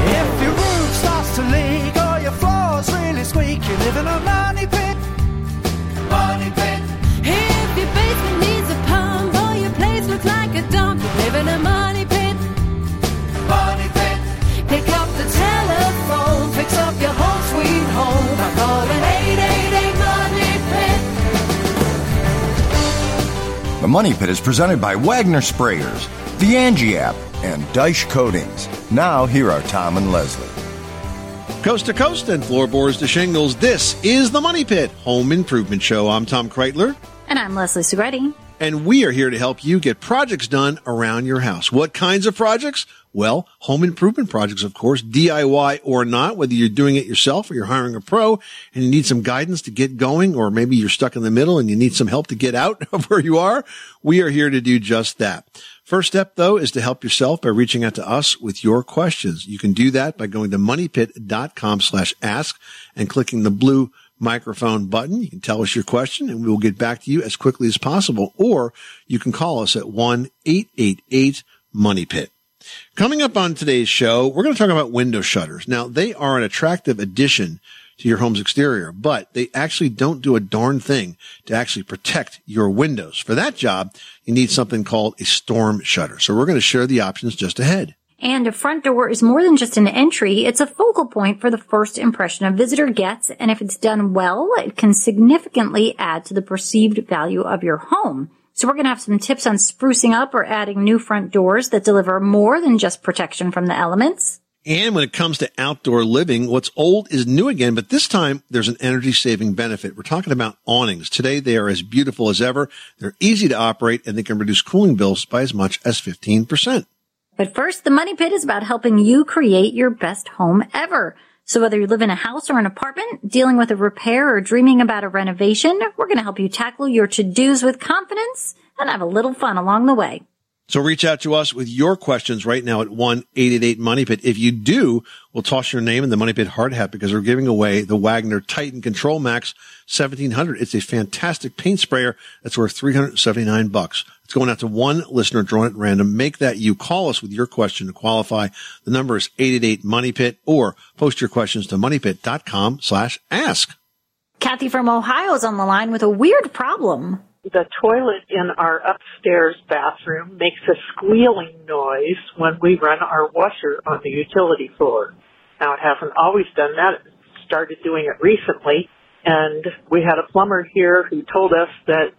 If your roof starts to leak or your floor's really squeaky, you live in a money pit. Money pit. If your basement needs a pump or your place looks like a dump, you live in a money pit. Money pit. Pick up the telephone, fix up your home sweet home. I call it 888 Money Pit. The Money Pit is presented by Wagner Sprayers, the Angie app, and Dyche Coatings. Now, here are Tom and Leslie. Coast to coast and floorboards to shingles, this is the Money Pit Home Improvement Show. I'm Tom Kreitler. And I'm Leslie Segretti. And we are here to help you get projects done around your house. What kinds of projects? Well, home improvement projects, of course, DIY or not, whether you're doing it yourself or you're hiring a pro and you need some guidance to get going, or maybe you're stuck in the middle and you need some help to get out of where you are. We are here to do just that. First step, though, is to help yourself by reaching out to us with your questions. You can do that by going to moneypit.com/ask and clicking the blue microphone button. You can tell us your question and we will get back to you as quickly as possible. Or you can call us at 1-888-MONEYPIT. Coming up on today's show, we're going to talk about window shutters. Now, they are an attractive addition to your home's exterior, but they actually don't do a darn thing to actually protect your windows. For that job, you need something called a storm shutter. So we're going to share the options just ahead. And a front door is more than just an entry. It's a focal point for the first impression a visitor gets. And if it's done well, it can significantly add to the perceived value of your home. So we're going to have some tips on sprucing up or adding new front doors that deliver more than just protection from the elements. And when it comes to outdoor living, what's old is new again, but this time there's an energy-saving benefit. We're talking about awnings. Today, they are as beautiful as ever. They're easy to operate, and they can reduce cooling bills by as much as 15%. But first, the Money Pit is about helping you create your best home ever. So whether you live in a house or an apartment, dealing with a repair or dreaming about a renovation, we're going to help you tackle your to-dos with confidence and have a little fun along the way. So reach out to us with your questions right now at 1-888-MONEYPIT. If you do, we'll toss your name in the Money Pit hard hat because we're giving away the Wagner Titan Control Max 1700. It's a fantastic paint sprayer that's worth $379. It's going out to one listener drawn at random. Make that you. Call us with your question to qualify. The number is 888-MONEYPIT or post your questions to moneypit.com/ask. Kathy from Ohio is on the line with a weird problem. The toilet in our upstairs bathroom makes a squealing noise when we run our washer on the utility floor. Now, it hasn't always done that. It started doing it recently, and we had a plumber here who told us that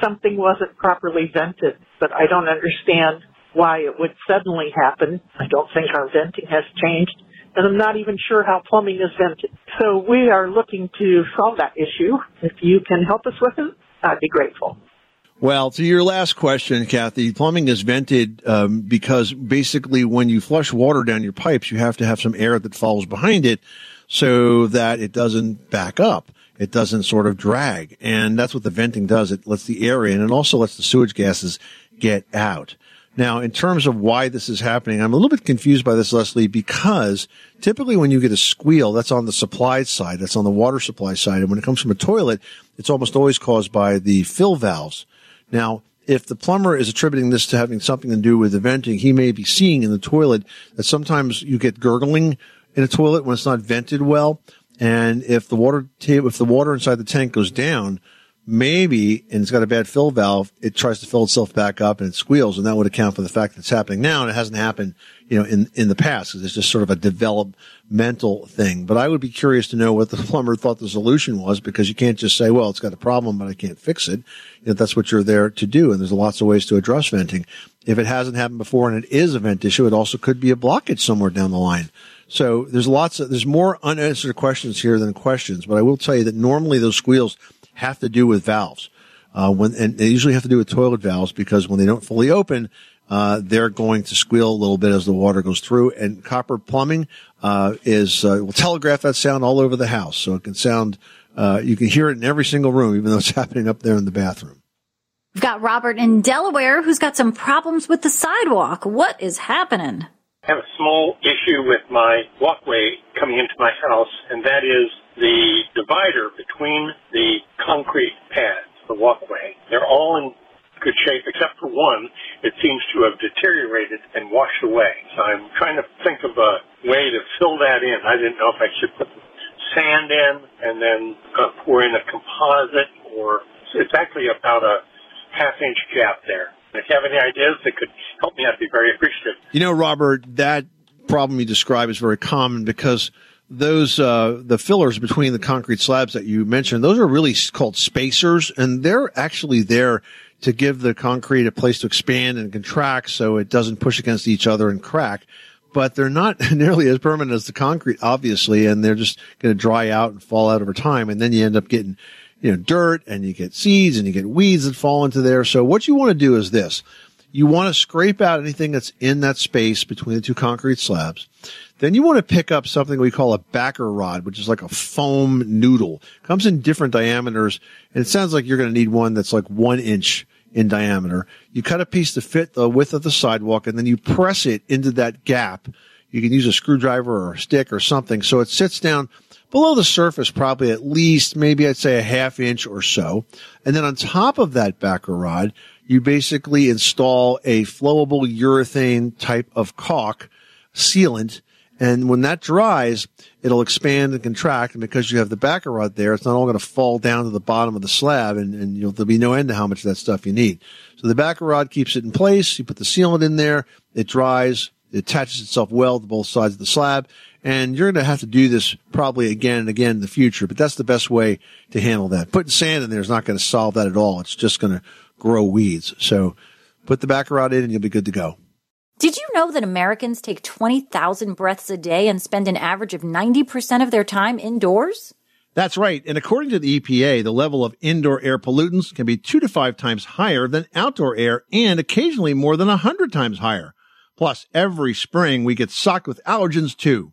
something wasn't properly vented, but I don't understand why it would suddenly happen. I don't think our venting has changed, and I'm not even sure how plumbing is vented. So we are looking to solve that issue. If you can help us with it, I'd be grateful. Well, to your last question, Kathy, plumbing is vented because basically when you flush water down your pipes, you have to have some air that follows behind it so that it doesn't back up. It doesn't sort of drag. And that's what the venting does. It lets the air in and also lets the sewage gases get out. Now, in terms of why this is happening, I'm a little bit confused by this, Leslie, because typically when you get a squeal, that's on the supply side. That's on the water supply side. And when it comes from a toilet, it's almost always caused by the fill valves. Now, if the plumber is attributing this to having something to do with the venting, he may be seeing in the toilet that sometimes you get gurgling in a toilet when it's not vented well. And if the water inside the tank goes down, maybe, and it's got a bad fill valve, it tries to fill itself back up and it squeals. And that would account for the fact that it's happening now. And it hasn't happened, in the past. It's just sort of a developmental thing. But I would be curious to know what the plumber thought the solution was, because you can't just say, well, it's got a problem, but I can't fix it. That's what you're there to do. And there's lots of ways to address venting. If it hasn't happened before and it is a vent issue, it also could be a blockage somewhere down the line. So there's more unanswered questions here than questions, but I will tell you that normally those squeals have to do with valves. And they usually have to do with toilet valves, because when they don't fully open, they're going to squeal a little bit as the water goes through. And copper plumbing will telegraph that sound all over the house. So it can sound, you can hear it in every single room, even though it's happening up there in the bathroom. We've got Robert in Delaware who's got some problems with the sidewalk. What is happening? I have a small issue with my walkway coming into my house, and that is the divider between the concrete pads, the walkway. They're all in good shape, except for one. It seems to have deteriorated and washed away. So I'm trying to think of a way to fill that in. I didn't know if I should put sand in and then pour in a composite, or it's actually about a half-inch gap there. If you have any ideas that could help me, I'd be very appreciative. You know, Robert, that problem you describe is very common because those the fillers between the concrete slabs that you mentioned, those are really called spacers, and they're actually there to give the concrete a place to expand and contract so it doesn't push against each other and crack. But they're not nearly as permanent as the concrete, obviously, and they're just going to dry out and fall out over time, and then you end up getting dirt, and you get seeds, and you get weeds that fall into there. So what you want to do is this. You want to scrape out anything that's in that space between the two concrete slabs. Then you want to pick up something we call a backer rod, which is like a foam noodle. It comes in different diameters, and it sounds like you're going to need one that's like 1 inch in diameter. You cut a piece to fit the width of the sidewalk, and then you press it into that gap. You can use a screwdriver or a stick or something, so it sits down below the surface, probably at least, maybe I'd say a half inch or so. And then on top of that backer rod, you basically install a flowable urethane type of caulk sealant. And when that dries, it'll expand and contract. And because you have the backer rod there, it's not all going to fall down to the bottom of the slab, and there'll be no end to how much of that stuff you need. So the backer rod keeps it in place. You put the sealant in there. It dries. It attaches itself well to both sides of the slab. And you're going to have to do this probably again and again in the future, but that's the best way to handle that. Putting sand in there is not going to solve that at all. It's just going to grow weeds. So put the backer rod in and you'll be good to go. Did you know that Americans take 20,000 breaths a day and spend an average of 90% of their time indoors? That's right. And according to the EPA, the level of indoor air pollutants can be 2 to 5 times higher than outdoor air, and occasionally more than 100 times higher. Plus, every spring we get socked with allergens too.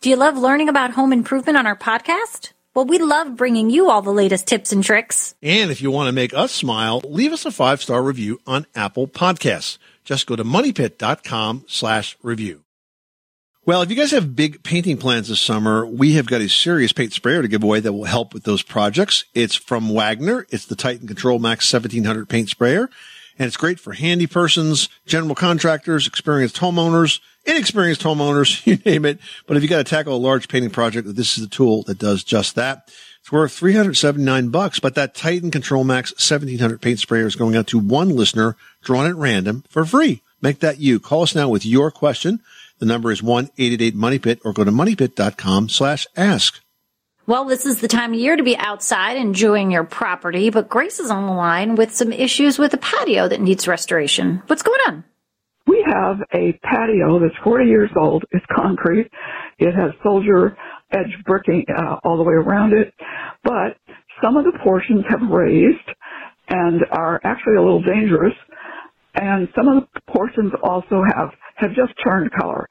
Do you love learning about home improvement on our podcast? Well, we love bringing you all the latest tips and tricks. And if you want to make us smile, leave us a 5-star review on Apple Podcasts. Just go to moneypit.com/review. Well, if you guys have big painting plans this summer, we have got a serious paint sprayer to give away that will help with those projects. It's from Wagner. It's the Titan Control Max 1700 paint sprayer. And it's great for handy persons, general contractors, experienced homeowners, inexperienced homeowners, you name it. But if you got to tackle a large painting project, this is a tool that does just that. It's worth $379, but that Titan Control Max 1700 paint sprayer is going out to one listener drawn at random for free. Make that you. Call us now with your question. The number is 1-888-MONEYPIT or go to moneypit.com/ask. Well, this is the time of year to be outside enjoying your property, but Grace is on the line with some issues with a patio that needs restoration. What's going on? We have a patio that's 40 years old. It's concrete. It has soldier edge bricking all the way around it, but some of the portions have raised and are actually a little dangerous, and some of the portions also have just turned color.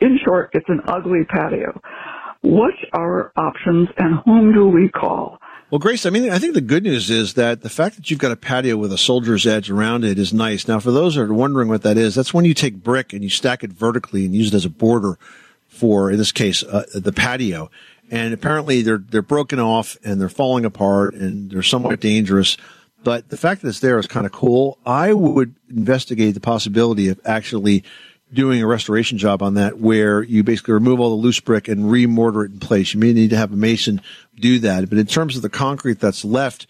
In short, it's an ugly patio. What are our options and whom do we call? Well, Grace, I think the good news is that the fact that you've got a patio with a soldier's edge around it is nice. Now, for those who are wondering what that is, that's when you take brick and you stack it vertically and use it as a border for, in this case, the patio. And apparently they're broken off and they're falling apart and they're somewhat dangerous. But the fact that it's there is kind of cool. I would investigate the possibility of actually doing a restoration job on that where you basically remove all the loose brick and re-mortar it in place. You may need to have a mason do that. But in terms of the concrete that's left,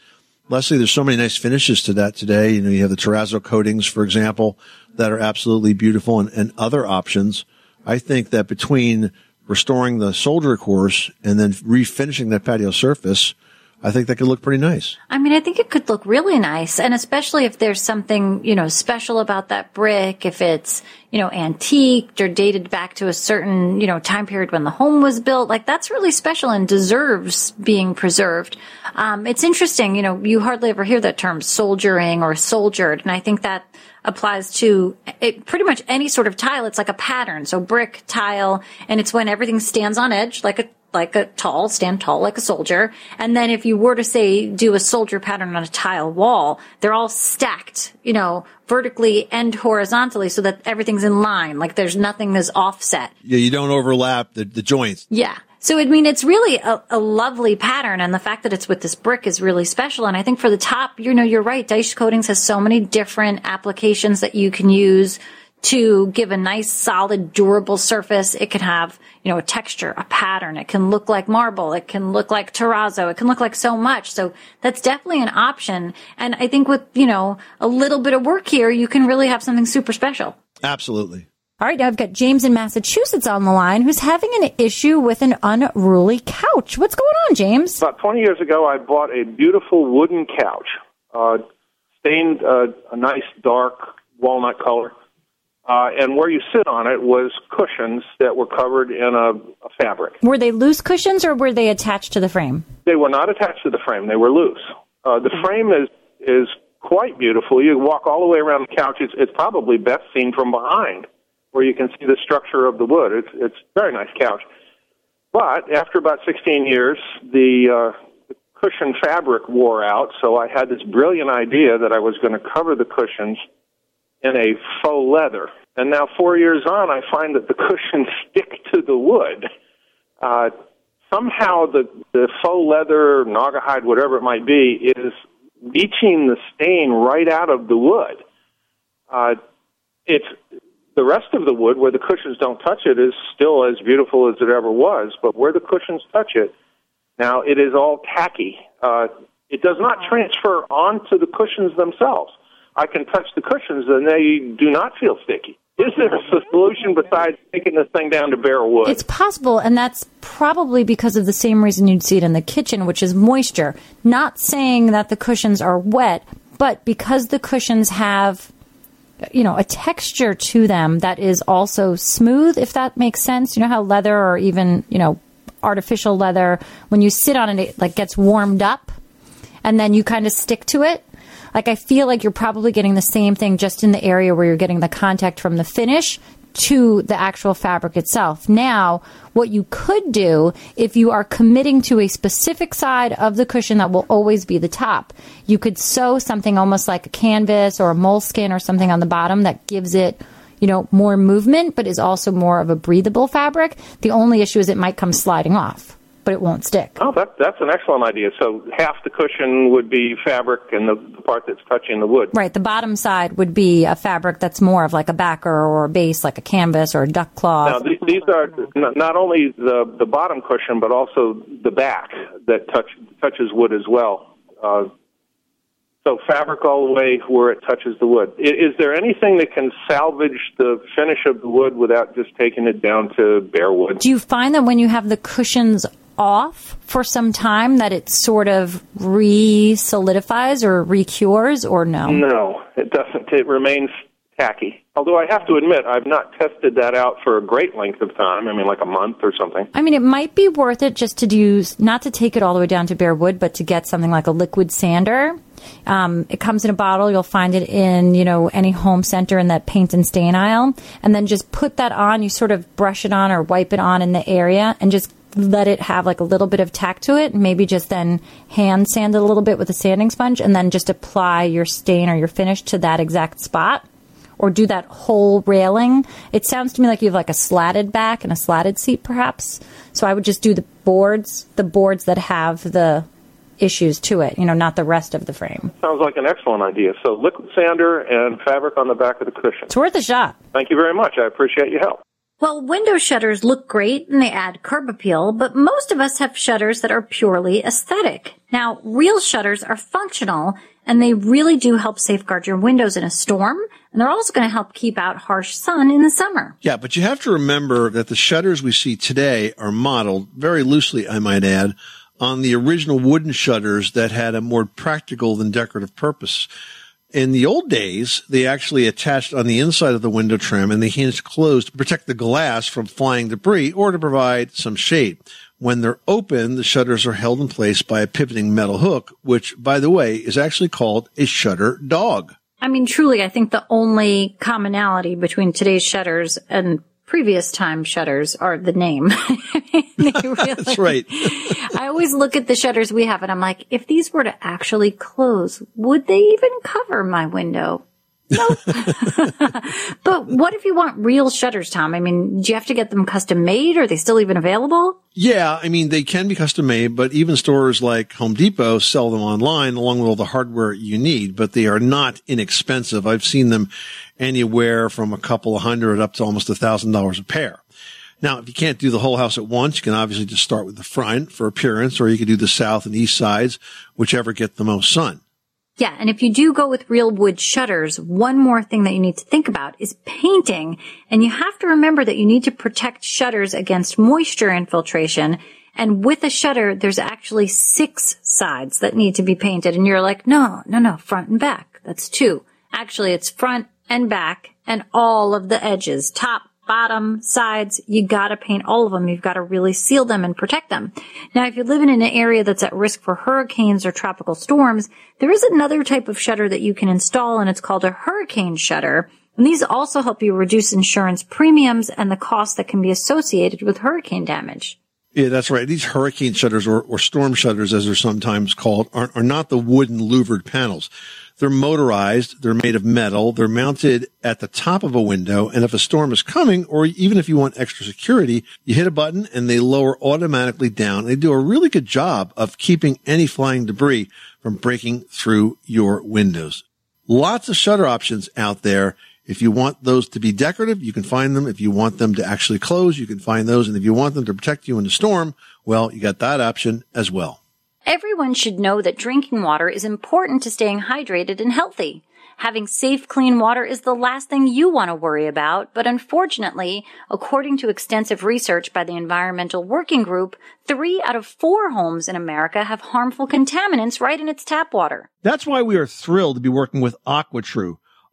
Leslie, there's so many nice finishes to that today. You know, you have the terrazzo coatings, for example, that are absolutely beautiful, and other options. I think that between restoring the soldier course and then refinishing that patio surface, I think that could look pretty nice. I mean, I think it could look really nice. And especially if there's something, you know, special about that brick, if it's, you know, antiqued or dated back to a certain, you know, time period when the home was built, like that's really special and deserves being preserved. It's interesting, you know, you hardly ever hear that term soldiering or soldiered. And I think that applies to it, pretty much any sort of tile. It's like a pattern. So brick, tile, and it's when everything stands on edge like a tall, like a soldier. And then if you were to say do a soldier pattern on a tile wall, they're all stacked, you know, vertically and horizontally so that everything's in line. Like there's nothing that's offset. Yeah, you don't overlap the joints. Yeah. So, I mean, it's really a lovely pattern, and the fact that it's with this brick is really special. And I think for the top, you know, you're right. Dyche Coatings has so many different applications that you can use to give a nice, solid, durable surface. It can have, you know, a texture, a pattern. It can look like marble. It can look like terrazzo. It can look like so much. So that's definitely an option. And I think with, you know, a little bit of work here, you can really have something super special. Absolutely. All right, now I've got James in Massachusetts on the line who's having an issue with an unruly couch. What's going on, James? About 20 years ago, I bought a beautiful wooden couch, stained a nice dark walnut color, and where you sit on it was cushions that were covered in a fabric. Were they loose cushions or were they attached to the frame? They were not attached to the frame. They were loose. The frame is quite beautiful. You walk all the way around the couch. It's probably best seen from behind, where you can see the structure of the wood. It's a very nice couch. But after about 16 years, the cushion fabric wore out, so I had this brilliant idea that I was going to cover the cushions in a faux leather. And now 4 years on, I find that the cushions stick to the wood. Somehow the faux leather, naga hide, whatever it might be, is leaching the stain right out of the wood. The rest of the wood, where the cushions don't touch it, is still as beautiful as it ever was, but where the cushions touch it, now it is all tacky. It does not transfer onto the cushions themselves. I can touch the cushions, and they do not feel sticky. Is there a solution besides taking this thing down to bare wood? It's possible, and that's probably because of the same reason you'd see it in the kitchen, which is moisture. Not saying that the cushions are wet, but because the cushions have, you know, a texture to them that is also smooth, if that makes sense. You know how leather or even, you know, artificial leather, when you sit on it, it like gets warmed up and then you kind of stick to it. Like, I feel like you're probably getting the same thing just in the area where you're getting the contact from the finish to the actual fabric itself. Now, what you could do if you are committing to a specific side of the cushion that will always be the top, you could sew something almost like a canvas or a moleskin or something on the bottom that gives it, you know, more movement, but is also more of a breathable fabric. The only issue is it might come sliding off, but it won't stick. Oh, that's an excellent idea. So half the cushion would be fabric and the part that's touching the wood. Right. The bottom side would be a fabric that's more of like a backer or a base, like a canvas or a duck cloth. Now, these are not only the bottom cushion, but also the back that touches wood as well. So fabric all the way where it touches the wood. Is there anything that can salvage the finish of the wood without just taking it down to bare wood? Do you find that when you have the cushions off for some time that it sort of re-solidifies or re-cures, or no? No, it doesn't. It remains tacky. Although I have to admit, I've not tested that out for a great length of time. I mean, like a month or something. I mean, it might be worth it just to do, not to take it all the way down to bare wood, but to get something like a liquid sander. It comes in a bottle. You'll find it in, you know, any home center in that paint and stain aisle. And then just put that on. You sort of brush it on or wipe it on in the area and just let it have like a little bit of tack to it, and maybe just then hand sand it a little bit with a sanding sponge, and then just apply your stain or your finish to that exact spot or do that whole railing. It sounds to me like you have like a slatted back and a slatted seat perhaps. So I would just do the boards that have the issues to it, you know, not the rest of the frame. Sounds like an excellent idea. So liquid sander and fabric on the back of the cushion. It's worth a shot. Thank you very much. I appreciate your help. Well, window shutters look great and they add curb appeal, but most of us have shutters that are purely aesthetic. Now, real shutters are functional and they really do help safeguard your windows in a storm, and they're also going to help keep out harsh sun in the summer. Yeah, but you have to remember that the shutters we see today are modeled, very loosely I might add, on the original wooden shutters that had a more practical than decorative purpose. In the old days, they actually attached on the inside of the window trim and they hinged closed to protect the glass from flying debris or to provide some shade. When they're open, the shutters are held in place by a pivoting metal hook, which, by the way, is actually called a shutter dog. I mean, truly, I think the only commonality between today's shutters and previous time shutters are the name. That's right. I always look at the shutters we have and I'm like, if these were to actually close, would they even cover my window? Nope. But what if you want real shutters, Tom? I mean, do you have to get them custom made? Are they still even available? Yeah, I mean, they can be custom made, but even stores like Home Depot sell them online along with all the hardware you need, but they are not inexpensive. I've seen them anywhere from a couple of hundred up to almost $1,000 a pair. Now, if you can't do the whole house at once, you can obviously just start with the front for appearance, or you can do the south and east sides, whichever get the most sun. Yeah, and if you do go with real wood shutters, one more thing that you need to think about is painting. And you have to remember that you need to protect shutters against moisture infiltration. And with a shutter, there's actually 6 sides that need to be painted. And you're like, no, front and back. That's 2. Actually, it's front and back and all of the edges, top, bottom, sides. You got to paint all of them. You've got to really seal them and protect them. Now, if you live in an area that's at risk for hurricanes or tropical storms, there is another type of shutter that you can install, and it's called a hurricane shutter. And these also help you reduce insurance premiums and the costs that can be associated with hurricane damage. Yeah, that's right. These hurricane shutters, or storm shutters, as they're sometimes called, are not the wooden louvered panels. They're motorized, they're made of metal, they're mounted at the top of a window, and if a storm is coming, or even if you want extra security, you hit a button and they lower automatically down. They do a really good job of keeping any flying debris from breaking through your windows. Lots of shutter options out there. If you want those to be decorative, you can find them. If you want them to actually close, you can find those. And if you want them to protect you in a storm, well, you got that option as well. Everyone should know that drinking water is important to staying hydrated and healthy. Having safe, clean water is the last thing you want to worry about, but unfortunately, according to extensive research by the Environmental Working Group, 3 out of 4 homes in America have harmful contaminants right in its tap water. That's why we are thrilled to be working with AquaTrue.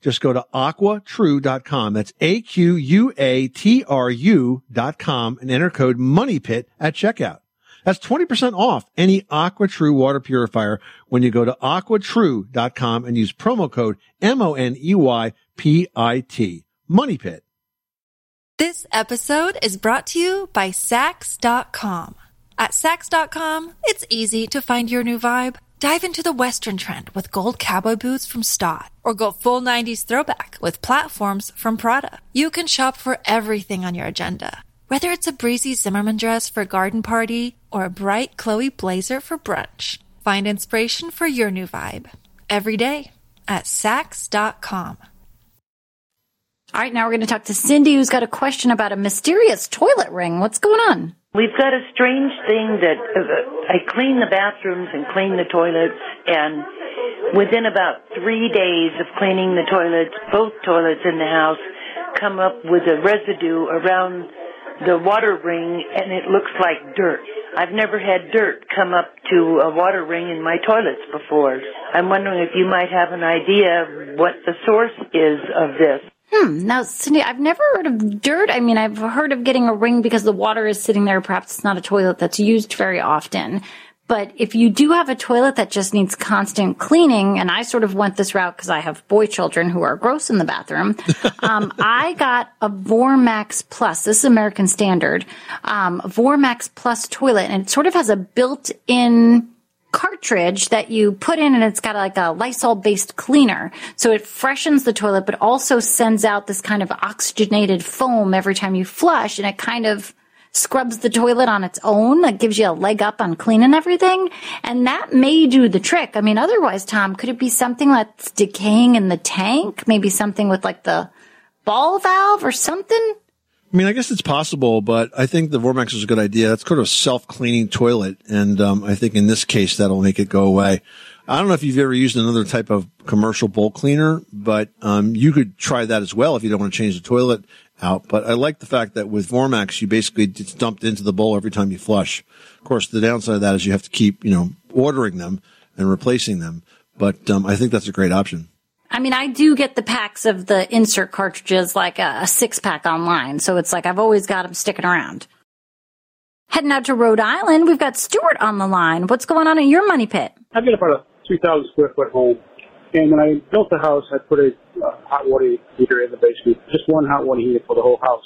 Just go to AquaTrue.com. That's AQUATRU.com and enter code MONEYPIT at checkout. That's 20% off any AquaTrue water purifier when you go to AquaTrue.com and use promo code MONEYPIT. MoneyPit. This episode is brought to you by Saks.com. At Saks.com, it's easy to find your new vibe. Dive into the Western trend with gold cowboy boots from Staud, or go full 90s throwback with platforms from Prada. You can shop for everything on your agenda, whether it's a breezy Zimmermann dress for a garden party or a bright Chloe blazer for brunch. Find inspiration for your new vibe every day at Saks.com. All right, now we're going to talk to Cindy, who's got a question about a mysterious toilet ring. What's going on? We've got a strange thing that I clean the bathrooms and clean the toilets, and within about 3 days of cleaning the toilets, both toilets in the house come up with a residue around the water ring, and it looks like dirt. I've never had dirt come up to a water ring in my toilets before. I'm wondering if you might have an idea what the source is of this. Now, Cindy, I've never heard of dirt. I mean, I've heard of getting a ring because the water is sitting there. Perhaps it's not a toilet that's used very often. But if you do have a toilet that just needs constant cleaning, and I sort of went this route because I have boy children who are gross in the bathroom, I got a Vormax Plus. This is American Standard. Vormax Plus toilet, and it sort of has a built-in cartridge that you put in, and it's got like a Lysol-based cleaner. So it freshens the toilet, but also sends out this kind of oxygenated foam every time you flush, and it kind of scrubs the toilet on its own. That gives you a leg up on cleaning everything, and that may do the trick. I mean, otherwise, Tom, could it be something that's decaying in the tank? Maybe something with like the ball valve or something? I mean, I guess it's possible, but I think the Vormax is a good idea. That's kind of a self-cleaning toilet, and I think in this case that'll make it go away. I don't know if you've ever used another type of commercial bowl cleaner, but you could try that as well if you don't want to change the toilet out. But I like the fact that with Vormax, you basically it's dumped into the bowl every time you flush. Of course, the downside of that is you have to keep, ordering them and replacing them. But I think that's a great option. I mean, I do get the packs of the insert cartridges, like a 6-pack online. So it's like I've always got them sticking around. Heading out to Rhode Island, we've got Stuart on the line. What's going on at your money pit? I've got about a 2,000 square foot home. And when I built the house, I put a hot water heater in the basement. Just one hot water heater for the whole house.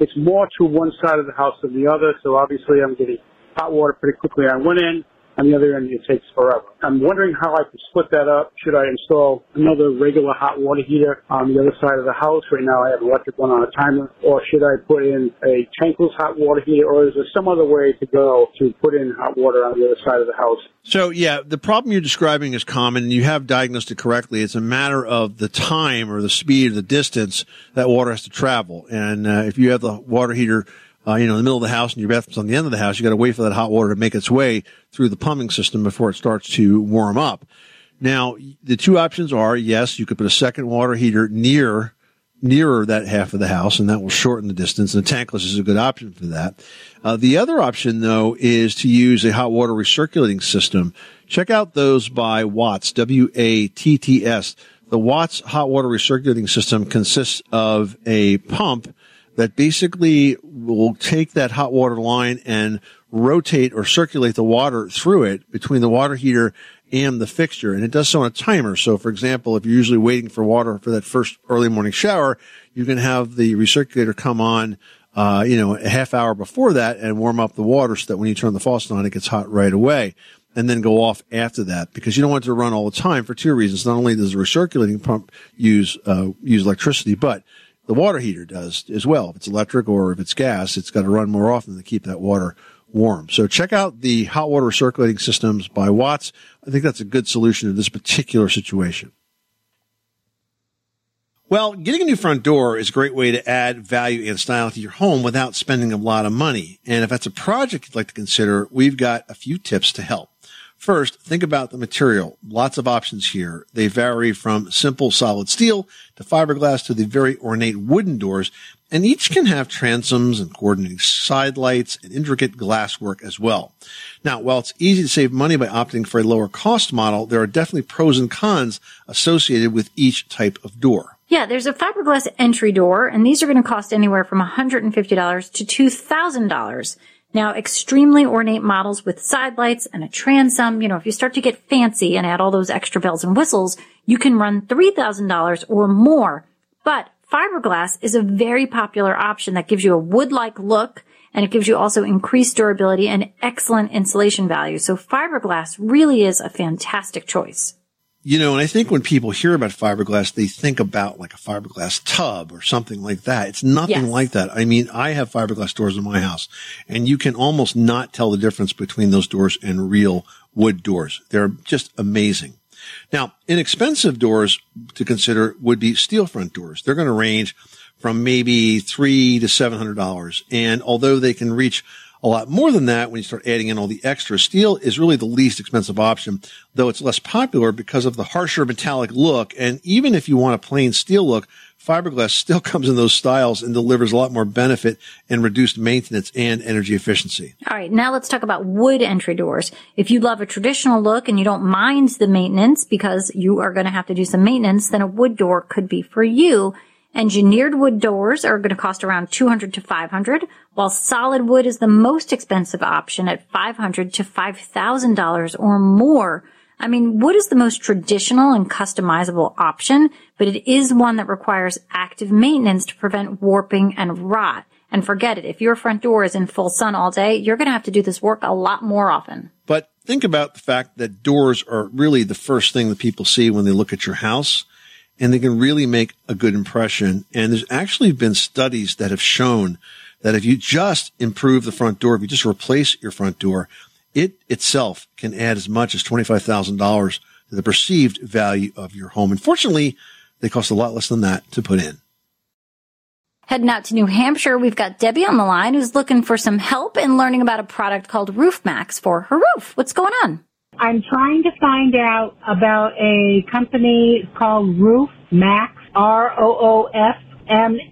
It's more to one side of the house than the other. So obviously I'm getting hot water pretty quickly on one end. On the other end, it takes forever. I'm wondering how I could split that up. Should I install another regular hot water heater on the other side of the house? Right now I have an electric one on a timer. Or should I put in a tankless hot water heater? Or is there some other way to go to put in hot water on the other side of the house? So, yeah, the problem you're describing is common. You have diagnosed it correctly. It's a matter of the time or the speed or the distance that water has to travel. And if you have the water heater in the middle of the house and your bathroom's on the end of the house, you got to wait for that hot water to make its way through the plumbing system before it starts to warm up. Now, the two options are, yes, you could put a second water heater nearer that half of the house, and that will shorten the distance, and tankless is a good option for that. The other option, though, is to use a hot water recirculating system. Check out those by Watts, W-A-T-T-S. The Watts hot water recirculating system consists of a pump that basically will take that hot water line and rotate or circulate the water through it between the water heater and the fixture. And it does so on a timer. So, for example, if you're usually waiting for water for that first early morning shower, you can have the recirculator come on, a half hour before that and warm up the water so that when you turn the faucet on, it gets hot right away, and then go off after that, because you don't want it to run all the time for two reasons. Not only does the recirculating pump use electricity, but the water heater does as well. If it's electric or if it's gas, it's got to run more often to keep that water warm. So check out the hot water circulating systems by Watts. I think that's a good solution to this particular situation. Well, getting a new front door is a great way to add value and style to your home without spending a lot of money. And if that's a project you'd like to consider, we've got a few tips to help. First, think about the material. Lots of options here. They vary from simple solid steel to fiberglass to the very ornate wooden doors, and each can have transoms and coordinating side lights and intricate glasswork as well. Now, while it's easy to save money by opting for a lower cost model, there are definitely pros and cons associated with each type of door. Yeah, there's a fiberglass entry door, and these are going to cost anywhere from $150 to $2,000. Now, extremely ornate models with side lights and a transom, if you start to get fancy and add all those extra bells and whistles, you can run $3,000 or more. But fiberglass is a very popular option that gives you a wood-like look and it gives you also increased durability and excellent insulation value. So fiberglass really is a fantastic choice. You know, and I think when people hear about fiberglass, they think about like a fiberglass tub or something like that. It's nothing like that. I mean, I have fiberglass doors in my house, and you can almost not tell the difference between those doors and real wood doors. They're just amazing. Now, inexpensive doors to consider would be steel front doors. They're going to range from maybe $300 to $700. And although they can reach a lot more than that when you start adding in all the extra, steel is really the least expensive option, though it's less popular because of the harsher metallic look. And even if you want a plain steel look, fiberglass still comes in those styles and delivers a lot more benefit and reduced maintenance and energy efficiency. All right, now let's talk about wood entry doors. If you love a traditional look and you don't mind the maintenance, because you are going to have to do some maintenance, then a wood door could be for you. Engineered wood doors are going to cost around $200 to $500, while solid wood is the most expensive option at $500 to $5,000 or more. I mean, wood is the most traditional and customizable option, but it is one that requires active maintenance to prevent warping and rot. And forget it, if your front door is in full sun all day, you're going to have to do this work a lot more often. But think about the fact that doors are really the first thing that people see when they look at your house. And they can really make a good impression. And there's actually been studies that have shown that if you just improve the front door, if you just replace your front door, it itself can add as much as $25,000 to the perceived value of your home. And fortunately, they cost a lot less than that to put in. Heading out to New Hampshire, we've got Debbie on the line who's looking for some help in learning about a product called Roof Maxx for her roof. What's going on? I'm trying to find out about a company called Roof Maxx, ROOF MAXX.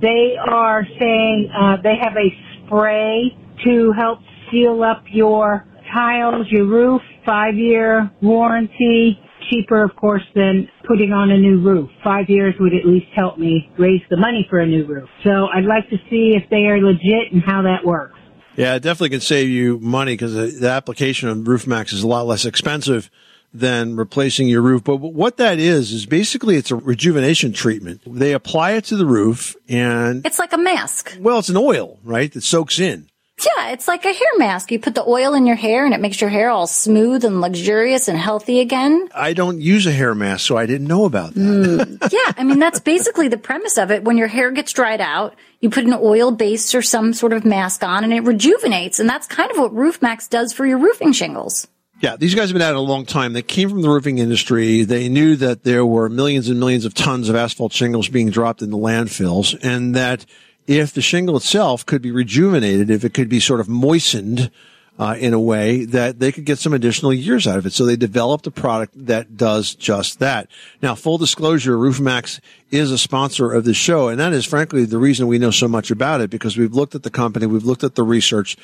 They are saying they have a spray to help seal up your tiles, your roof, 5-year warranty. Cheaper, of course, than putting on a new roof. 5 years would at least help me raise the money for a new roof. So I'd like to see if they are legit and how that works. Yeah, it definitely can save you money because the application on Roof Maxx is a lot less expensive than replacing your roof. But what that is basically it's a rejuvenation treatment. They apply it to the roof and... It's like a mask. Well, it's an oil, right, that soaks in. Yeah, it's like a hair mask. You put the oil in your hair and it makes your hair all smooth and luxurious and healthy again. I don't use a hair mask, so I didn't know about that. Yeah, I mean, that's basically the premise of it. When your hair gets dried out, you put an oil base or some sort of mask on and it rejuvenates. And that's kind of what Roof Maxx does for your roofing shingles. Yeah, these guys have been at it a long time. They came from the roofing industry. They knew that there were millions and millions of tons of asphalt shingles being dropped into landfills, and that if the shingle itself could be rejuvenated, if it could be sort of moistened in a way that they could get some additional years out of it. So they developed a product that does just that. Now, full disclosure, Roof Maxx is a sponsor of the show. And that is, frankly, the reason we know so much about it, because we've looked at the company, we've looked at the research,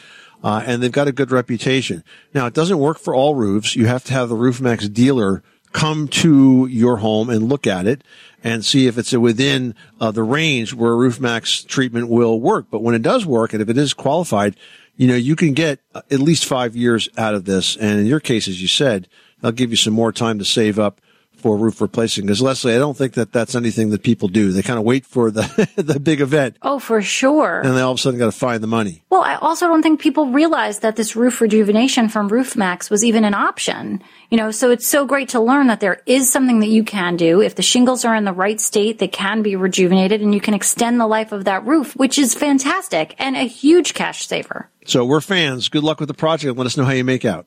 and they've got a good reputation. Now, it doesn't work for all roofs. You have to have the Roof Maxx dealer come to your home and look at it and see if it's within the range where Roof Maxx treatment will work. But when it does work, and if it is qualified, you know, you can get at least 5 years out of this. And in your case, as you said, they'll give you some more time to save up for roof replacing. Because, Leslie, I don't think that that's anything that people do. They kind of wait for the the big event. Oh, for sure. And they all of a sudden got to find the money. Well, I also don't think people realize that this roof rejuvenation from Roof Maxx was even an option. You know, so it's so great to learn that there is something that you can do. If the shingles are in the right state, they can be rejuvenated and you can extend the life of that roof, which is fantastic and a huge cash saver. So we're fans. Good luck with the project. Let us know how you make out.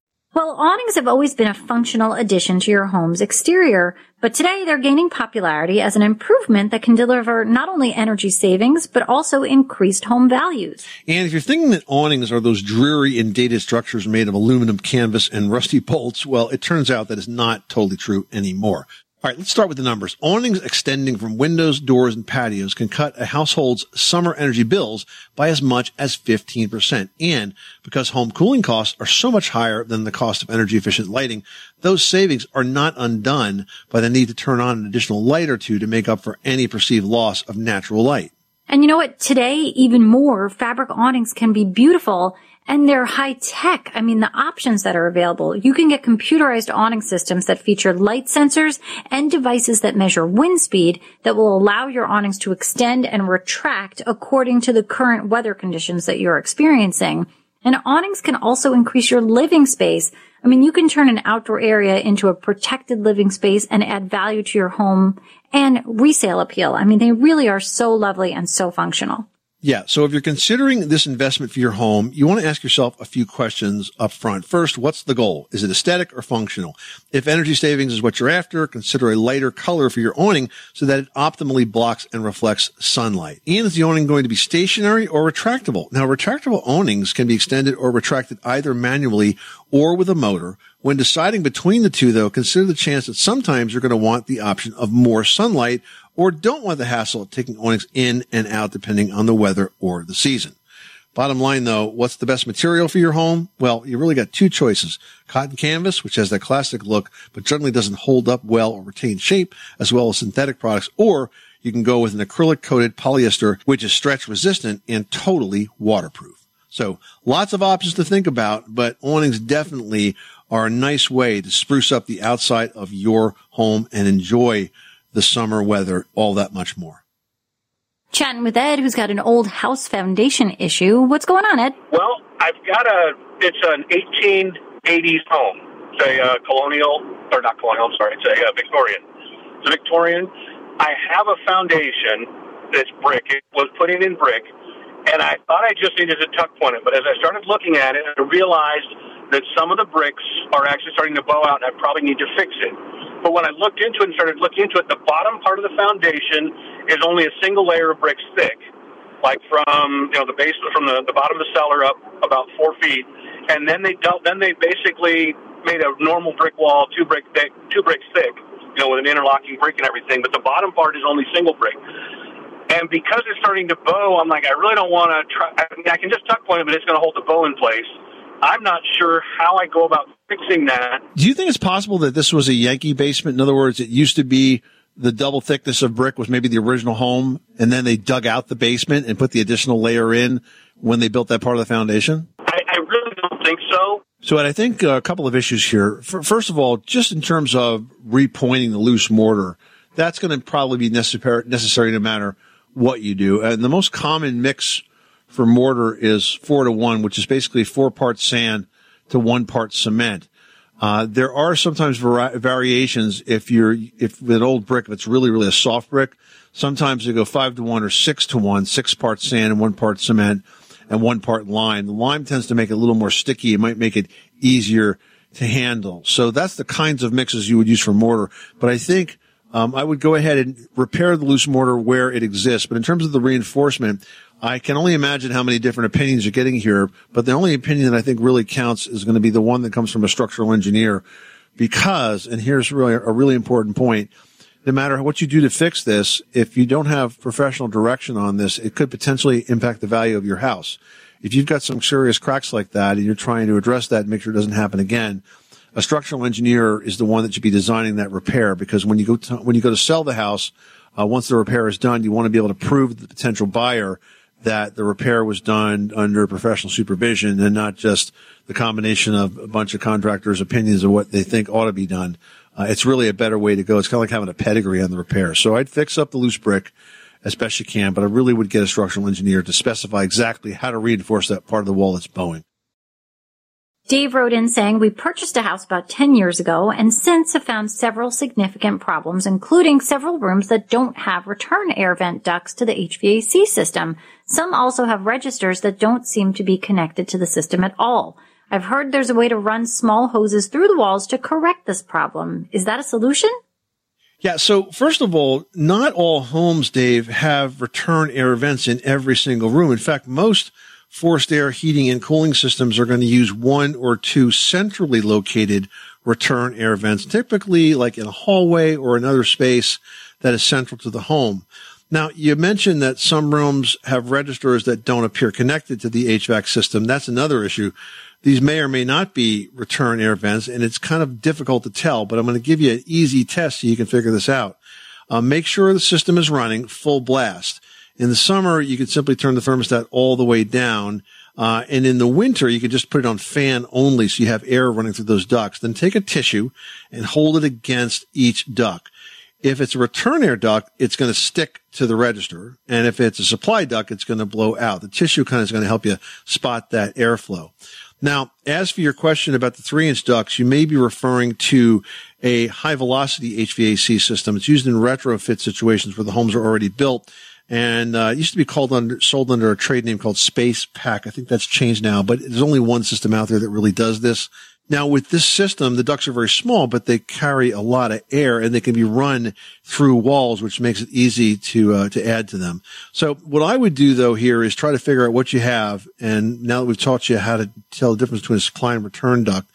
Well, awnings have always been a functional addition to your home's exterior, but today they're gaining popularity as an improvement that can deliver not only energy savings, but also increased home values. And if you're thinking that awnings are those dreary and dated structures made of aluminum canvas and rusty bolts, well, it turns out that is not totally true anymore. All right, let's start with the numbers. Awnings extending from windows, doors, and patios can cut a household's summer energy bills by as much as 15%. And because home cooling costs are so much higher than the cost of energy-efficient lighting, those savings are not undone by the need to turn on an additional light or two to make up for any perceived loss of natural light. And you know what? Today, even more, fabric awnings can be beautiful. And they're high tech. I mean, the options that are available. You can get computerized awning systems that feature light sensors and devices that measure wind speed that will allow your awnings to extend and retract according to the current weather conditions that you're experiencing. And awnings can also increase your living space. I mean, you can turn an outdoor area into a protected living space and add value to your home and resale appeal. I mean, they really are so lovely and so functional. Yeah. So if you're considering this investment for your home, you want to ask yourself a few questions up front. First, what's the goal? Is it aesthetic or functional? If energy savings is what you're after, consider a lighter color for your awning so that it optimally blocks and reflects sunlight. And is the awning going to be stationary or retractable? Now, retractable awnings can be extended or retracted either manually or with a motor. When deciding between the two, though, consider the chance that sometimes you're going to want the option of more sunlight or don't want the hassle of taking awnings in and out depending on the weather or the season. Bottom line, though, what's the best material for your home? Well, you really got two choices. Cotton canvas, which has that classic look, but generally doesn't hold up well or retain shape, as well as synthetic products, or you can go with an acrylic-coated polyester, which is stretch-resistant and totally waterproof. So lots of options to think about, but awnings definitely are a nice way to spruce up the outside of your home and enjoy the summer weather, all that much more. Chatting with Ed, who's got an old house foundation issue. What's going on, Ed? Well, I've got it's an 1880s home. It's a Victorian. It's a Victorian. I have a foundation that's brick. It was put in brick, and I thought I just needed to tuck point it. But as I started looking at it, I realized that some of the bricks are actually starting to bow out, and I probably need to fix it. But when I looked into it and started looking into it, the bottom part of the foundation is only a single layer of bricks thick, like from the basement, from the bottom of the cellar up about 4 feet, and then they basically made a normal brick wall, two bricks thick, with an interlocking brick and everything. But the bottom part is only single brick, and because it's starting to bow, I'm like, I really don't want to try. I mean, I can just tuck point it, but it's going to hold the bow in place. I'm not sure how I go about fixing that. Do you think it's possible that this was a Yankee basement? In other words, it used to be the double thickness of brick was maybe the original home, and then they dug out the basement and put the additional layer in when they built that part of the foundation? I really don't think so. So Ed, I think a couple of issues here. First of all, just in terms of repointing the loose mortar, that's going to probably be necessary no matter what you do. And the most common mix for mortar is 4-to-1, which is basically 4 parts sand to 1 part cement. There are sometimes variations if with an old brick, if it's really, really a soft brick, sometimes they go 5-to-1 or 6-to-1, 6 parts sand and 1 part cement and 1 part lime. The lime tends to make it a little more sticky. It might make it easier to handle. So that's the kinds of mixes you would use for mortar. But I think I would go ahead and repair the loose mortar where it exists. But in terms of the reinforcement, I can only imagine how many different opinions you're getting here, but the only opinion that I think really counts is going to be the one that comes from a structural engineer because, and here's really a really important point, no matter what you do to fix this, if you don't have professional direction on this, it could potentially impact the value of your house. If you've got some serious cracks like that and you're trying to address that and make sure it doesn't happen again, a structural engineer is the one that should be designing that repair because when you go to sell the house, once the repair is done, you want to be able to prove to the potential buyer that the repair was done under professional supervision and not just the combination of a bunch of contractors' opinions of what they think ought to be done. It's really a better way to go. It's kind of like having a pedigree on the repair. So I'd fix up the loose brick as best you can, but I really would get a structural engineer to specify exactly how to reinforce that part of the wall that's bowing. Dave wrote in saying, we purchased a house about 10 years ago and since have found several significant problems, including several rooms that don't have return air vent ducts to the HVAC system. Some also have registers that don't seem to be connected to the system at all. I've heard there's a way to run small hoses through the walls to correct this problem. Is that a solution? Yeah, so first of all, not all homes, Dave, have return air vents in every single room. In fact, most forced air heating and cooling systems are going to use one or two centrally located return air vents, typically like in a hallway or another space that is central to the home. Now, you mentioned that some rooms have registers that don't appear connected to the HVAC system. That's another issue. These may or may not be return air vents, and it's kind of difficult to tell, but I'm going to give you an easy test so you can figure this out. Make sure the system is running full blast. In the summer, you could simply turn the thermostat all the way down, and in the winter, you could just put it on fan only so you have air running through those ducts. Then take a tissue and hold it against each duct. If it's a return air duct, it's going to stick to the register, and if it's a supply duct, it's going to blow out. The tissue kind of is going to help you spot that airflow. Now, as for your question about the 3-inch ducts, you may be referring to a high-velocity HVAC system. It's used in retrofit situations where the homes are already built, and it used to be sold under a trade name called Space Pack. I think that's changed now, but there's only one system out there that really does this. Now, with this system, the ducts are very small, but they carry a lot of air, and they can be run through walls, which makes it easy to add to them. So what I would do, though, here is try to figure out what you have, and now that we've taught you how to tell the difference between a supply and return duct,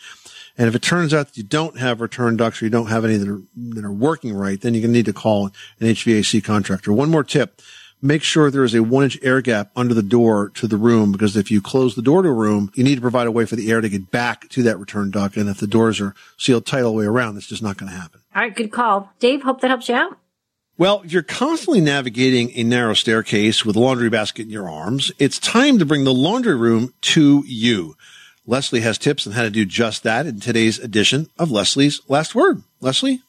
and if it turns out that you don't have return ducts or you don't have any that are working right, then you're going to need to call an HVAC contractor. One more tip. Make sure there is a 1-inch air gap under the door to the room, because if you close the door to a room, you need to provide a way for the air to get back to that return duct. And if the doors are sealed tight all the way around, that's just not going to happen. All right, good call. Dave, hope that helps you out. Well, if you're constantly navigating a narrow staircase with a laundry basket in your arms, it's time to bring the laundry room to you. Leslie has tips on how to do just that in today's edition of Leslie's Last Word. Leslie?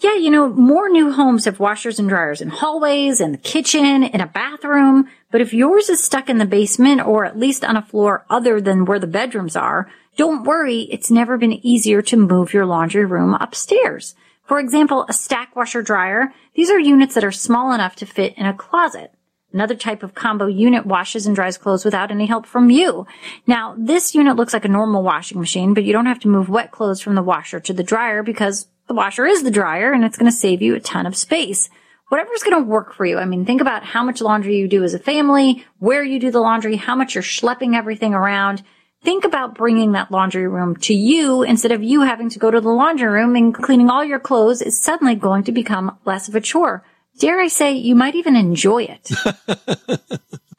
Yeah, more new homes have washers and dryers in hallways, in the kitchen, in a bathroom. But if yours is stuck in the basement or at least on a floor other than where the bedrooms are, don't worry, it's never been easier to move your laundry room upstairs. For example, a stack washer dryer, these are units that are small enough to fit in a closet. Another type of combo unit washes and dries clothes without any help from you. Now, this unit looks like a normal washing machine, but you don't have to move wet clothes from the washer to the dryer because the washer is the dryer, and it's going to save you a ton of space. Whatever's going to work for you. I mean, think about how much laundry you do as a family, where you do the laundry, how much you're schlepping everything around. Think about bringing that laundry room to you instead of you having to go to the laundry room, and cleaning all your clothes is suddenly going to become less of a chore. Dare I say, you might even enjoy it.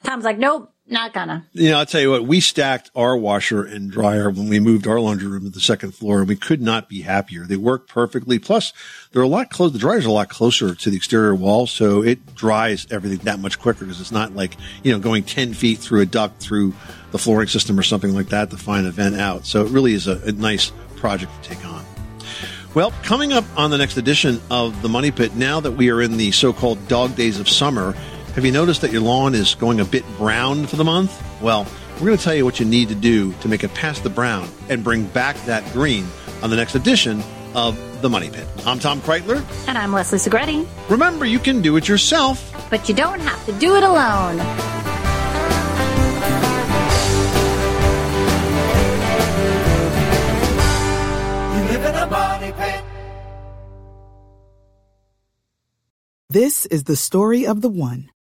Tom's like, nope. Not gonna. I'll tell you what, we stacked our washer and dryer when we moved our laundry room to the second floor, and we could not be happier. They work perfectly. Plus, the dryer's a lot closer to the exterior wall, so it dries everything that much quicker because it's not like, going 10 feet through a duct through the flooring system or something like that to find a vent out. So it really is a nice project to take on. Well, coming up on the next edition of The Money Pit, now that we are in the so-called dog days of summer, have you noticed that your lawn is going a bit brown for the month? Well, we're going to tell you what you need to do to make it past the brown and bring back that green on the next edition of The Money Pit. I'm Tom Kreitler. And I'm Leslie Segretti. Remember, you can do it yourself, but you don't have to do it alone. You live in a money pit. This is the story of the one.